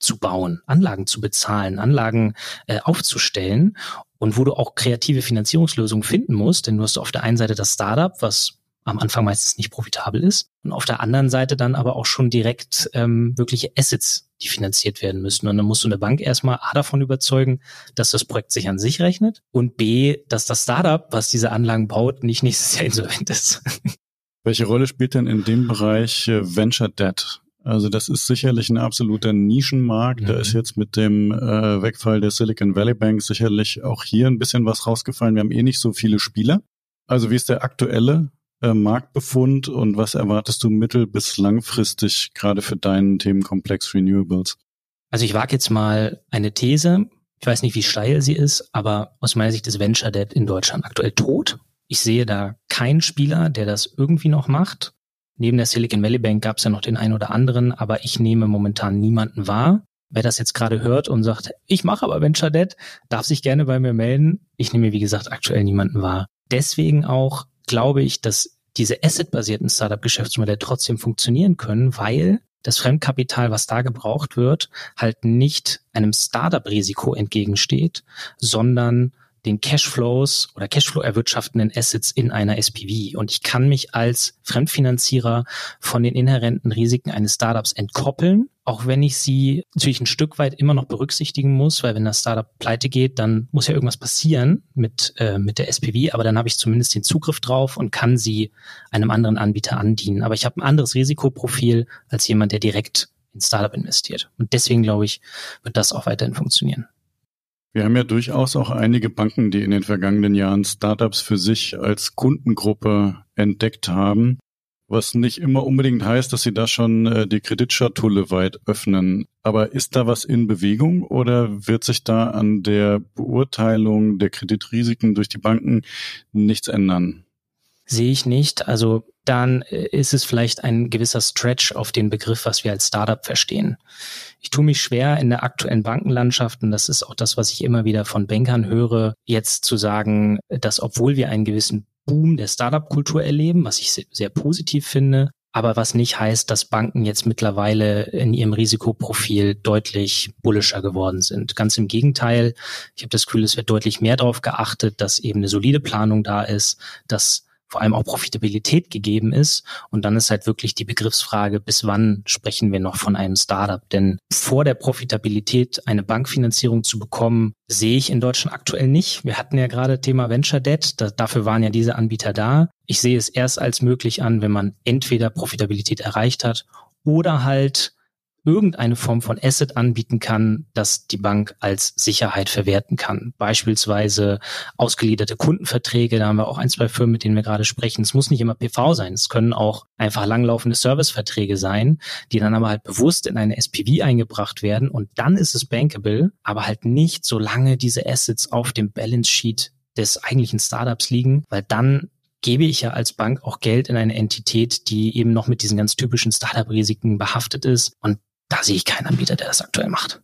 zu bauen, Anlagen zu bezahlen, Anlagen äh, aufzustellen und wo du auch kreative Finanzierungslösungen finden musst, denn du hast auf der einen Seite das Startup, was am Anfang meistens nicht profitabel ist und auf der anderen Seite dann aber auch schon direkt ähm, wirkliche Assets, die finanziert werden müssen. Und dann musst du eine Bank erstmal A davon überzeugen, dass das Projekt sich an sich rechnet und B, dass das Startup, was diese Anlagen baut, nicht nächstes Jahr insolvent ist. Welche Rolle spielt denn in dem Bereich äh, Venture Debt? Also das ist sicherlich ein absoluter Nischenmarkt. Mhm. Da ist jetzt mit dem äh, Wegfall der Silicon Valley Bank sicherlich auch hier ein bisschen was rausgefallen. Wir haben eh nicht so viele Spieler. Also wie ist der aktuelle äh, Marktbefund und was erwartest du mittel- bis langfristig gerade für deinen Themenkomplex Renewables? Also ich wage jetzt mal eine These. Ich weiß nicht, wie steil sie ist, aber aus meiner Sicht ist Venture Debt in Deutschland aktuell tot. Ich sehe da keinen Spieler, der das irgendwie noch macht. Neben der Silicon Valley Bank gab es ja noch den einen oder anderen, aber ich nehme momentan niemanden wahr. Wer das jetzt gerade hört und sagt, ich mache aber Venture Debt, darf sich gerne bei mir melden. Ich nehme, wie gesagt, aktuell niemanden wahr. Deswegen auch glaube ich, dass diese asset-basierten Startup-Geschäftsmodelle trotzdem funktionieren können, weil das Fremdkapital, was da gebraucht wird, halt nicht einem Startup-Risiko entgegensteht, sondern den Cashflows oder Cashflow erwirtschaftenden Assets in einer S P V. Und ich kann mich als Fremdfinanzierer von den inhärenten Risiken eines Startups entkoppeln, auch wenn ich sie natürlich ein Stück weit immer noch berücksichtigen muss, weil wenn das Startup pleite geht, dann muss ja irgendwas passieren mit äh, mit der S P V, aber dann habe ich zumindest den Zugriff drauf und kann sie einem anderen Anbieter andienen. Aber ich habe ein anderes Risikoprofil als jemand, der direkt in Startup investiert. Und deswegen, glaube ich, wird das auch weiterhin funktionieren. Wir haben ja durchaus auch einige Banken, die in den vergangenen Jahren Startups für sich als Kundengruppe entdeckt haben, was nicht immer unbedingt heißt, dass sie da schon die Kreditschatulle weit öffnen. Aber ist da was in Bewegung oder wird sich da an der Beurteilung der Kreditrisiken durch die Banken nichts ändern? Sehe ich nicht. Also dann ist es vielleicht ein gewisser Stretch auf den Begriff, was wir als Startup verstehen. Ich tue mich schwer in der aktuellen Bankenlandschaft, und das ist auch das, was ich immer wieder von Bankern höre, jetzt zu sagen, dass obwohl wir einen gewissen Boom der Startup-Kultur erleben, was ich sehr, sehr positiv finde, aber was nicht heißt, dass Banken jetzt mittlerweile in ihrem Risikoprofil deutlich bullischer geworden sind. Ganz im Gegenteil, ich habe das Gefühl, es wird deutlich mehr darauf geachtet, dass eben eine solide Planung da ist, dass vor allem auch Profitabilität gegeben ist. Und dann ist halt wirklich die Begriffsfrage, bis wann sprechen wir noch von einem Startup? Denn vor der Profitabilität eine Bankfinanzierung zu bekommen, sehe ich in Deutschland aktuell nicht. Wir hatten ja gerade Thema Venture Debt, da, dafür waren ja diese Anbieter da. Ich sehe es erst als möglich an, wenn man entweder Profitabilität erreicht hat oder halt irgendeine Form von Asset anbieten kann, das die Bank als Sicherheit verwerten kann. Beispielsweise ausgelieferte Kundenverträge, da haben wir auch ein, zwei Firmen, mit denen wir gerade sprechen. Es muss nicht immer P V sein, es können auch einfach langlaufende Serviceverträge sein, die dann aber halt bewusst in eine S P V eingebracht werden und dann ist es bankable, aber halt nicht, solange diese Assets auf dem Balance Sheet des eigentlichen Startups liegen, weil dann gebe ich ja als Bank auch Geld in eine Entität, die eben noch mit diesen ganz typischen Startup-Risiken behaftet ist und da sehe ich keinen Anbieter, der das aktuell macht.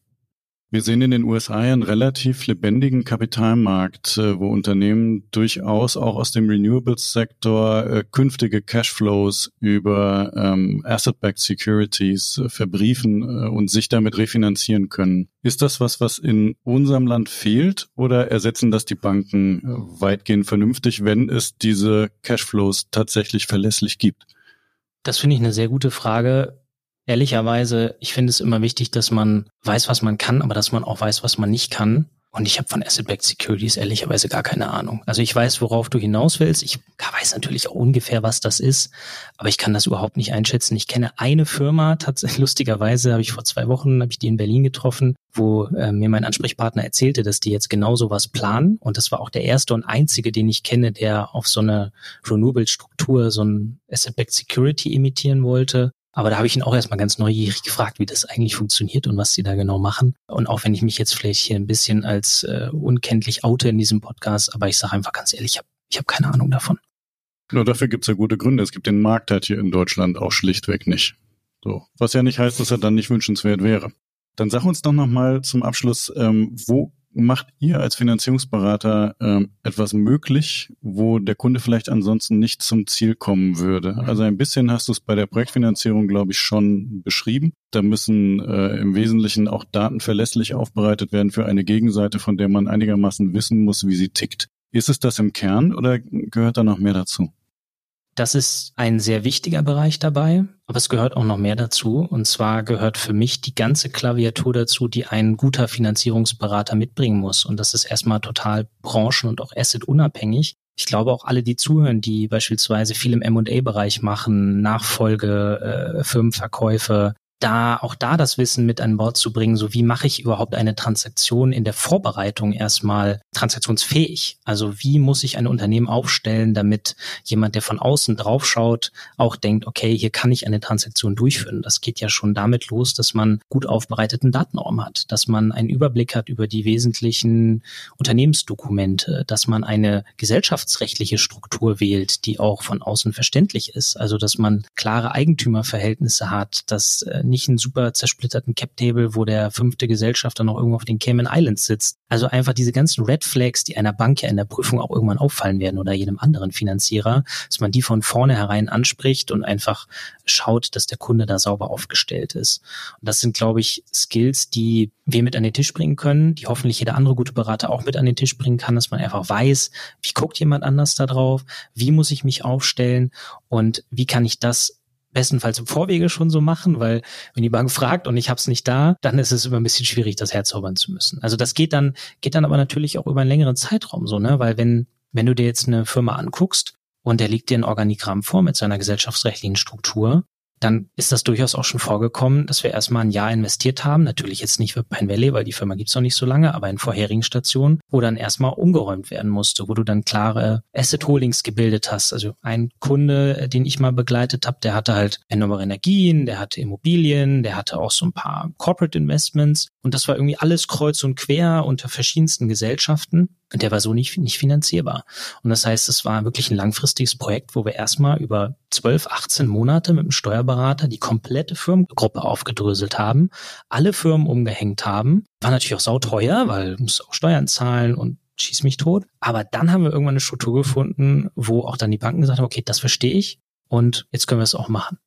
Wir sehen in den U S A einen relativ lebendigen Kapitalmarkt, wo Unternehmen durchaus auch aus dem Renewables-Sektor künftige Cashflows über ähm, Asset-Backed Securities verbriefen und sich damit refinanzieren können. Ist das was, was in unserem Land fehlt oder ersetzen das die Banken weitgehend vernünftig, wenn es diese Cashflows tatsächlich verlässlich gibt? Das finde ich eine sehr gute Frage. Ehrlicherweise, ich finde es immer wichtig, dass man weiß, was man kann, aber dass man auch weiß, was man nicht kann. Und ich habe von Asset-Backed Securities ehrlicherweise gar keine Ahnung. Also ich weiß, worauf du hinaus willst. Ich weiß natürlich auch ungefähr, was das ist, aber ich kann das überhaupt nicht einschätzen. Ich kenne eine Firma, tatsächlich lustigerweise habe ich vor zwei Wochen, habe ich die in Berlin getroffen, wo äh, mir mein Ansprechpartner erzählte, dass die jetzt genau sowas planen. Und das war auch der erste und einzige, den ich kenne, der auf so eine Renewable-Struktur so ein Asset-Backed Security emittieren wollte. Aber da habe ich ihn auch erstmal ganz neugierig gefragt, wie das eigentlich funktioniert und was sie da genau machen. Und auch wenn ich mich jetzt vielleicht hier ein bisschen als äh, unkenntlich oute in diesem Podcast, aber ich sage einfach ganz ehrlich, ich habe ich hab keine Ahnung davon. Genau, dafür gibt es ja gute Gründe. Es gibt den Markt halt hier in Deutschland auch schlichtweg nicht. So, was ja nicht heißt, dass er dann nicht wünschenswert wäre. Dann sag uns doch nochmal zum Abschluss, ähm, wo macht ihr als Finanzierungsberater ähm, etwas möglich, wo der Kunde vielleicht ansonsten nicht zum Ziel kommen würde? Also ein bisschen hast du es bei der Projektfinanzierung, glaube ich, schon beschrieben. Da müssen äh, im Wesentlichen auch Daten verlässlich aufbereitet werden für eine Gegenseite, von der man einigermaßen wissen muss, wie sie tickt. Ist es das im Kern oder gehört da noch mehr dazu? Das ist ein sehr wichtiger Bereich dabei, aber es gehört auch noch mehr dazu. Und zwar gehört für mich die ganze Klaviatur dazu, die ein guter Finanzierungsberater mitbringen muss. Und das ist erstmal total branchen- und auch assetunabhängig. Ich glaube auch alle, die zuhören, die beispielsweise viel im M und A-Bereich machen, Nachfolge, äh, Firmenverkäufe, da auch da das Wissen mit an Bord zu bringen, so wie mache ich überhaupt eine Transaktion in der Vorbereitung erstmal transaktionsfähig? Also wie muss ich ein Unternehmen aufstellen, damit jemand, der von außen drauf schaut, auch denkt, okay, hier kann ich eine Transaktion durchführen. Das geht ja schon damit los, dass man gut aufbereiteten Datenraum hat, dass man einen Überblick hat über die wesentlichen Unternehmensdokumente, dass man eine gesellschaftsrechtliche Struktur wählt, die auch von außen verständlich ist. Also dass man klare Eigentümerverhältnisse hat, dass nicht einen super zersplitterten Cap-Table, wo der fünfte Gesellschafter noch irgendwo auf den Cayman Islands sitzt. Also einfach diese ganzen Red Flags, die einer Bank ja in der Prüfung auch irgendwann auffallen werden oder jedem anderen Finanzierer, dass man die von vornherein anspricht und einfach schaut, dass der Kunde da sauber aufgestellt ist. Und das sind, glaube ich, Skills, die wir mit an den Tisch bringen können, die hoffentlich jeder andere gute Berater auch mit an den Tisch bringen kann, dass man einfach weiß, wie guckt jemand anders da drauf, wie muss ich mich aufstellen und wie kann ich das bestenfalls im Vorwege schon so machen, weil wenn die Bank fragt und ich habe es nicht da, dann ist es immer ein bisschen schwierig, das herzaubern zu müssen. Also das geht dann geht dann aber natürlich auch über einen längeren Zeitraum so, ne? Weil wenn wenn du dir jetzt eine Firma anguckst und der legt dir ein Organigramm vor mit seiner gesellschaftsrechtlichen Struktur, dann ist das durchaus auch schon vorgekommen, dass wir erstmal ein Jahr investiert haben, natürlich jetzt nicht für Pine Valley, weil die Firma gibt's noch nicht so lange, aber in vorherigen Stationen, wo dann erstmal umgeräumt werden musste, wo du dann klare Asset Holdings gebildet hast. Also ein Kunde, den ich mal begleitet habe, der hatte halt erneuerbare Energien, der hatte Immobilien, der hatte auch so ein paar Corporate Investments und das war irgendwie alles kreuz und quer unter verschiedensten Gesellschaften. Und der war so nicht, nicht finanzierbar. Und das heißt, es war wirklich ein langfristiges Projekt, wo wir erstmal über zwölf, achtzehn Monate mit einem Steuerberater die komplette Firmengruppe aufgedröselt haben, alle Firmen umgehängt haben. War natürlich auch sauteuer, weil du musst auch Steuern zahlen und schieß mich tot. Aber dann haben wir irgendwann eine Struktur gefunden, wo auch dann die Banken gesagt haben, okay, das verstehe ich und jetzt können wir es auch machen.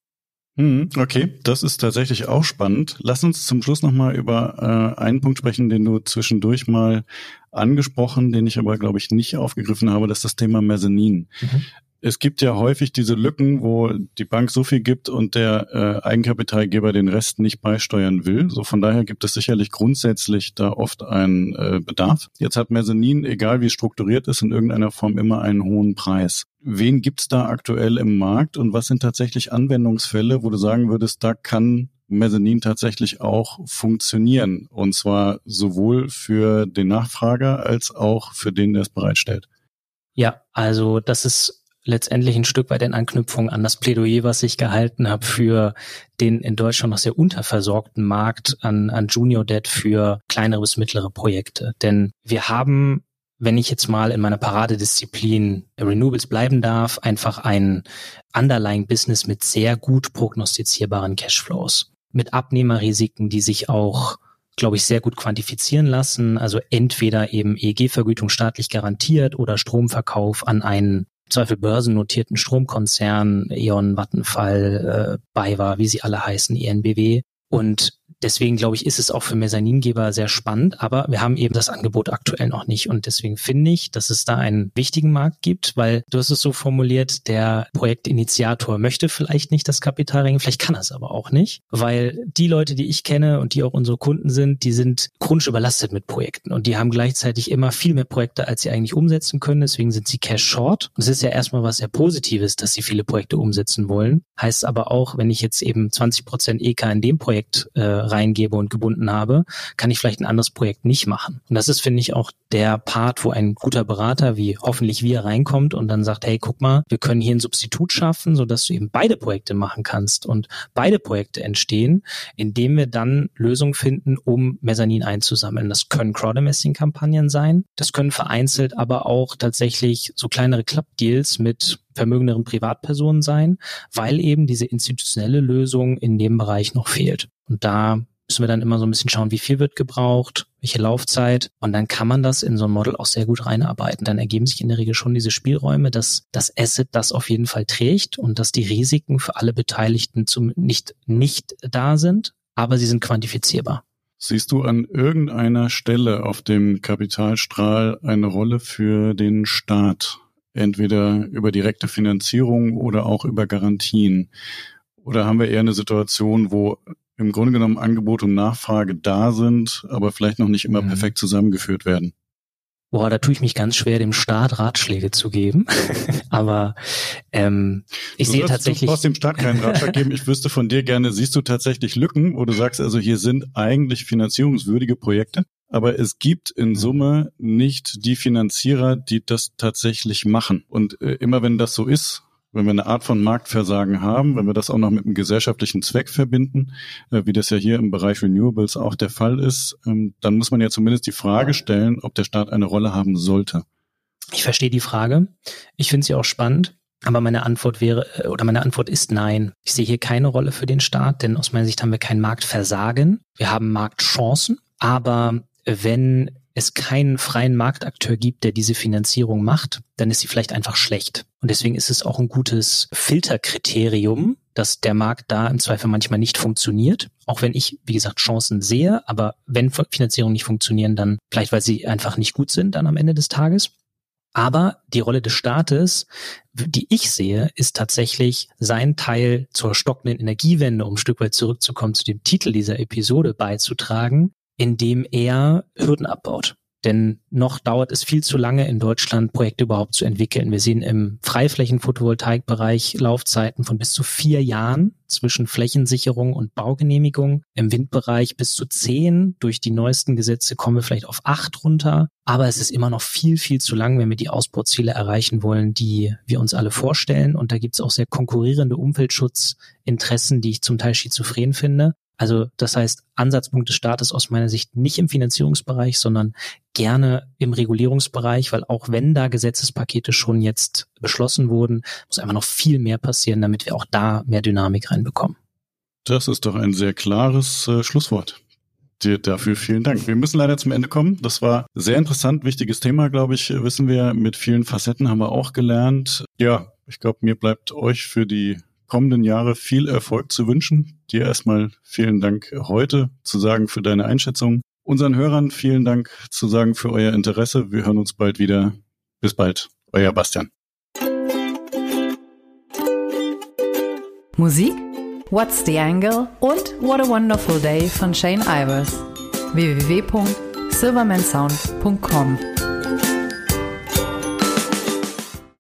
Okay, das ist tatsächlich auch spannend. Lass uns zum Schluss nochmal über äh, einen Punkt sprechen, den du zwischendurch mal angesprochen, den ich aber, glaube ich, nicht aufgegriffen habe, das ist das Thema Mezzanin. Mhm. Es gibt ja häufig diese Lücken, wo die Bank so viel gibt und der äh, Eigenkapitalgeber den Rest nicht beisteuern will. So von daher gibt es sicherlich grundsätzlich da oft einen äh, Bedarf. Jetzt hat Mezzanin, egal wie strukturiert ist, in irgendeiner Form immer einen hohen Preis. Wen gibt's da aktuell im Markt und was sind tatsächlich Anwendungsfälle, wo du sagen würdest, da kann Mezzanin tatsächlich auch funktionieren? Und zwar sowohl für den Nachfrager als auch für den, der es bereitstellt. Ja, also das ist letztendlich ein Stück weit in Anknüpfung an das Plädoyer, was ich gehalten habe für den in Deutschland noch sehr unterversorgten Markt an, an Junior Debt für kleinere bis mittlere Projekte. Denn wir haben, wenn ich jetzt mal in meiner Paradedisziplin Renewables bleiben darf, einfach ein Underlying-Business mit sehr gut prognostizierbaren Cashflows, mit Abnehmerrisiken, die sich auch, glaube ich, sehr gut quantifizieren lassen. Also entweder eben E E G-Vergütung staatlich garantiert oder Stromverkauf an einen Zweifel börsennotierten Stromkonzern, E.ON, Vattenfall, äh, BayWa, wie sie alle heißen, E N B W. Und deswegen, glaube ich, ist es auch für Mezzaningeber sehr spannend, aber wir haben eben das Angebot aktuell noch nicht. Und deswegen finde ich, dass es da einen wichtigen Markt gibt, weil du hast es so formuliert, der Projektinitiator möchte vielleicht nicht das Kapital reingeben, vielleicht kann er es aber auch nicht, weil die Leute, die ich kenne und die auch unsere Kunden sind, die sind chronisch überlastet mit Projekten und die haben gleichzeitig immer viel mehr Projekte, als sie eigentlich umsetzen können, deswegen sind sie cash short. Und es ist ja erstmal was sehr Positives, dass sie viele Projekte umsetzen wollen. Heißt aber auch, wenn ich jetzt eben zwanzig Prozent E K in dem Projekt äh, reingebe und gebunden habe, kann ich vielleicht ein anderes Projekt nicht machen. Und das ist, finde ich, auch der Part, wo ein guter Berater, wie hoffentlich wir, reinkommt und dann sagt, hey, guck mal, wir können hier ein Substitut schaffen, sodass du eben beide Projekte machen kannst und beide Projekte entstehen, indem wir dann Lösungen finden, um Mezzanin einzusammeln. Das können Crowd-Investing-Kampagnen sein, das können vereinzelt aber auch tatsächlich so kleinere Club-Deals mit vermögenderen Privatpersonen sein, weil eben diese institutionelle Lösung in dem Bereich noch fehlt. Und da müssen wir dann immer so ein bisschen schauen, wie viel wird gebraucht, welche Laufzeit. Und dann kann man das in so ein Model auch sehr gut reinarbeiten. Dann ergeben sich in der Regel schon diese Spielräume, dass das Asset das auf jeden Fall trägt und dass die Risiken für alle Beteiligten zum nicht, nicht da sind, aber sie sind quantifizierbar. Siehst du an irgendeiner Stelle auf dem Kapitalstrahl eine Rolle für den Staat? Entweder über direkte Finanzierung oder auch über Garantien? Oder haben wir eher eine Situation, wo im Grunde genommen Angebot und Nachfrage da sind, aber vielleicht noch nicht immer mhm. perfekt zusammengeführt werden? Boah, da tue ich mich ganz schwer, dem Staat Ratschläge zu geben. Aber Ähm, ich du sehe sollst, tatsächlich. Du brauchst dem Staat keinen Ratschlag geben. Ich wüsste von dir gerne, siehst du tatsächlich Lücken, wo du sagst, also hier sind eigentlich finanzierungswürdige Projekte, aber es gibt in Summe nicht die Finanzierer, die das tatsächlich machen. Und äh, immer wenn das so ist, wenn wir eine Art von Marktversagen haben, wenn wir das auch noch mit einem gesellschaftlichen Zweck verbinden, äh, wie das ja hier im Bereich Renewables auch der Fall ist, ähm, dann muss man ja zumindest die Frage stellen, ob der Staat eine Rolle haben sollte. Ich verstehe die Frage. Ich finde sie auch spannend. Aber meine Antwort wäre, oder meine Antwort ist nein. Ich sehe hier keine Rolle für den Staat, denn aus meiner Sicht haben wir kein Marktversagen. Wir haben Marktchancen. Aber wenn es keinen freien Marktakteur gibt, der diese Finanzierung macht, dann ist sie vielleicht einfach schlecht. Und deswegen ist es auch ein gutes Filterkriterium, dass der Markt da im Zweifel manchmal nicht funktioniert. Auch wenn ich, wie gesagt, Chancen sehe. Aber wenn Finanzierungen nicht funktionieren, dann vielleicht, weil sie einfach nicht gut sind dann am Ende des Tages. Aber die Rolle des Staates, die ich sehe, ist tatsächlich seinen Teil zur stockenden Energiewende, um ein Stück weit zurückzukommen zu dem Titel dieser Episode, beizutragen, indem er Hürden abbaut. Denn noch dauert es viel zu lange in Deutschland, Projekte überhaupt zu entwickeln. Wir sehen im Freiflächen-Photovoltaikbereich Laufzeiten von bis zu vier Jahren zwischen Flächensicherung und Baugenehmigung. Im Windbereich bis zu zehn. Durch die neuesten Gesetze kommen wir vielleicht auf acht runter. Aber es ist immer noch viel, viel zu lang, wenn wir die Ausbauziele erreichen wollen, die wir uns alle vorstellen. Und da gibt es auch sehr konkurrierende Umweltschutzinteressen, die ich zum Teil schizophren finde. Also das heißt, Ansatzpunkt des Staates aus meiner Sicht nicht im Finanzierungsbereich, sondern gerne im Regulierungsbereich, weil auch wenn da Gesetzespakete schon jetzt beschlossen wurden, muss einfach noch viel mehr passieren, damit wir auch da mehr Dynamik reinbekommen. Das ist doch ein sehr klares äh, Schlusswort. Dir dafür vielen Dank. Wir müssen leider zum Ende kommen. Das war sehr interessant, wichtiges Thema, glaube ich, wissen wir, mit vielen Facetten haben wir auch gelernt. Ja, ich glaube, mir bleibt euch für die kommenden Jahre viel Erfolg zu wünschen. Dir erstmal vielen Dank heute zu sagen für deine Einschätzung. Unseren Hörern vielen Dank zu sagen für euer Interesse. Wir hören uns bald wieder. Bis bald, euer Bastian. Musik What's the Angle und What a Wonderful Day von Shane Ivers. w w w Punkt silverman sound Punkt com